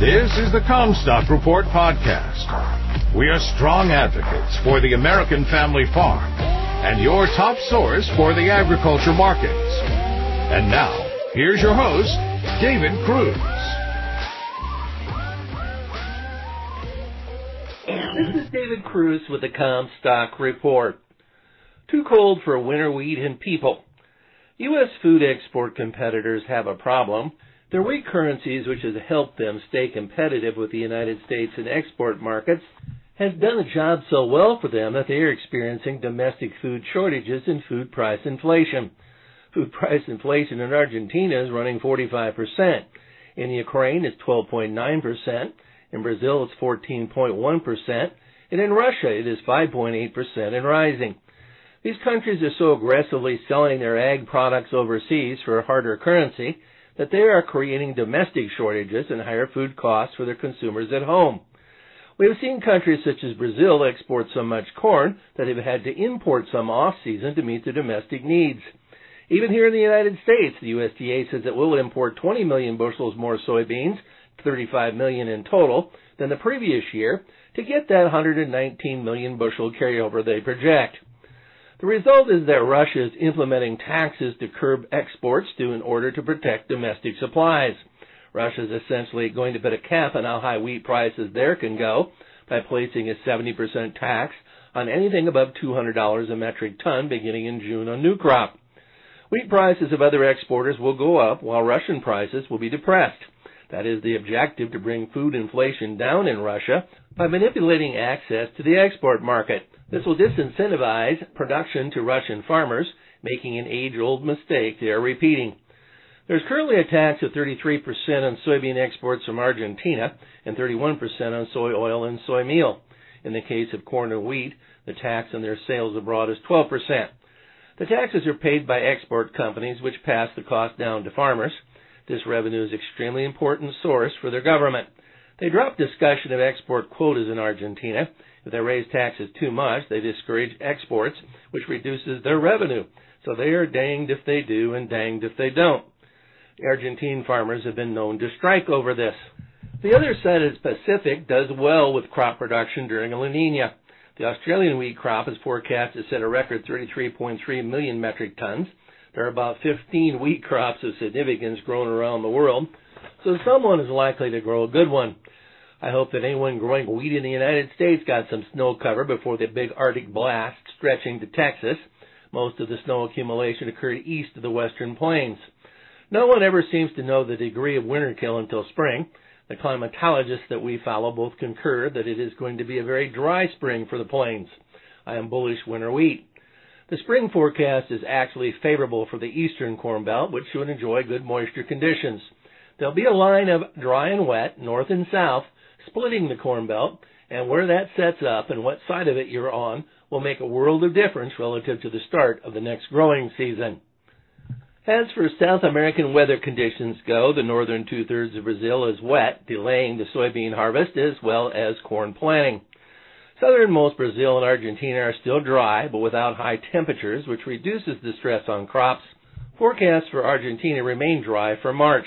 This is the CommStock Report podcast. We are strong advocates for the American family farm and your top source for the agriculture markets. And now, here's your host, David Cruz. This is David Cruz with the CommStock Report. Too cold for winter wheat and people. U.S. food export competitors have a problem. Their weak currencies, which has helped them stay competitive with the United States in export markets, has done the job so well for them that they are experiencing domestic food shortages and food price inflation. Food price inflation in Argentina is running 45%. In Ukraine, it's 12.9%. In Brazil, it's 14.1%. And in Russia, it is 5.8% and rising. These countries are so aggressively selling their ag products overseas for a harder currency that they are creating domestic shortages and higher food costs for their consumers at home. We have seen countries such as Brazil export so much corn that they've had to import some off-season to meet their domestic needs. Even here in the United States, the USDA says it will import 20 million bushels more soybeans, 35 million in total, than the previous year, to get that 119 million bushel carryover they project. The result is that Russia is implementing taxes to curb exports in order to protect domestic supplies. Russia is essentially going to put a cap on how high wheat prices there can go by placing a 70% tax on anything above $200 a metric ton beginning in June on new crop. Wheat prices of other exporters will go up while Russian prices will be depressed. That is the objective, to bring food inflation down in Russia by manipulating access to the export market. This will disincentivize production to Russian farmers, making an age-old mistake they are repeating. There's currently a tax of 33% on soybean exports from Argentina and 31% on soy oil and soy meal. In the case of corn and wheat, the tax on their sales abroad is 12%. The taxes are paid by export companies, which pass the cost down to farmers. This revenue is an extremely important source for their government. They dropped discussion of export quotas in Argentina. If they raise taxes too much, they discourage exports, which reduces their revenue. So they are danged if they do and danged if they don't. Argentine farmers have been known to strike over this. The other side of the Pacific does well with crop production during La Niña. The Australian wheat crop is forecast to set a record 33.3 million metric tons. There are about 15 wheat crops of significance grown around the world, so someone is likely to grow a good one. I hope that anyone growing wheat in the United States got some snow cover before the big Arctic blast stretching to Texas. Most of the snow accumulation occurred east of the Western Plains. No one ever seems to know the degree of winter kill until spring. The climatologists that we follow both concur that it is going to be a very dry spring for the plains. I am bullish winter wheat. The spring forecast is actually favorable for the eastern corn belt, which should enjoy good moisture conditions. There'll be a line of dry and wet, north and south, splitting the corn belt, and where that sets up and what side of it you're on will make a world of difference relative to the start of the next growing season. As for South American weather conditions go, the northern two-thirds of Brazil is wet, delaying the soybean harvest as well as corn planting. Southernmost Brazil and Argentina are still dry, but without high temperatures, which reduces the stress on crops. Forecasts for Argentina remain dry for March.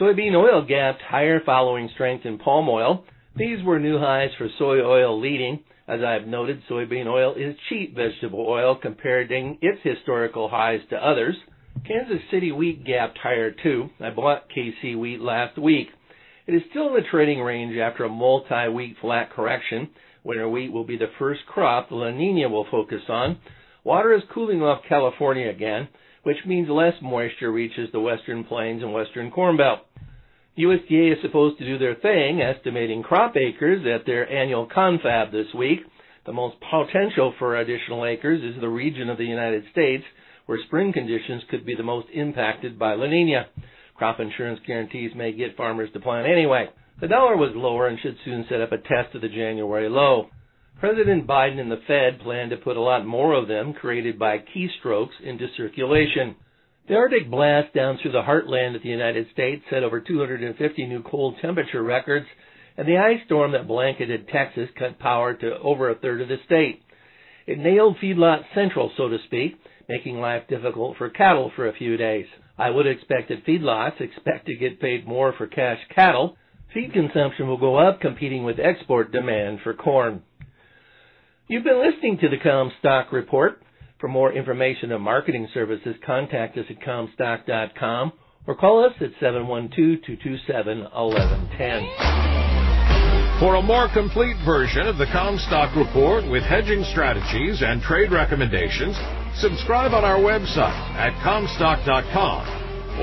Soybean oil gapped higher following strength in palm oil. These were new highs for soy oil leading. As I have noted, soybean oil is cheap vegetable oil comparing its historical highs to others. Kansas City wheat gapped higher too. I bought KC wheat last week. It is still in the trading range after a multi-week flat correction. Winter wheat will be the first crop La Niña will focus on. Water is cooling off California again, which means less moisture reaches the Western Plains and Western Corn Belt. USDA is supposed to do their thing, estimating crop acres at their annual confab this week. The most potential for additional acres is the region of the United States where spring conditions could be the most impacted by La Niña. Crop insurance guarantees may get farmers to plant anyway. The dollar was lower and should soon set up a test of the January low. President Biden and the Fed plan to put a lot more of them, created by keystrokes, into circulation. The Arctic blast down through the heartland of the United States set over 250 new cold temperature records, and the ice storm that blanketed Texas cut power to over a third of the state. It nailed feedlot central, so to speak, making life difficult for cattle for a few days. I would expect that feedlots expect to get paid more for cash cattle, Feed consumption will go up, competing with export demand for corn. You've been listening to the CommStock Report. For more information on marketing services, contact us at CommStock.com or call us at 712-227-1110. For a more complete version of the CommStock Report with hedging strategies and trade recommendations, subscribe on our website at CommStock.com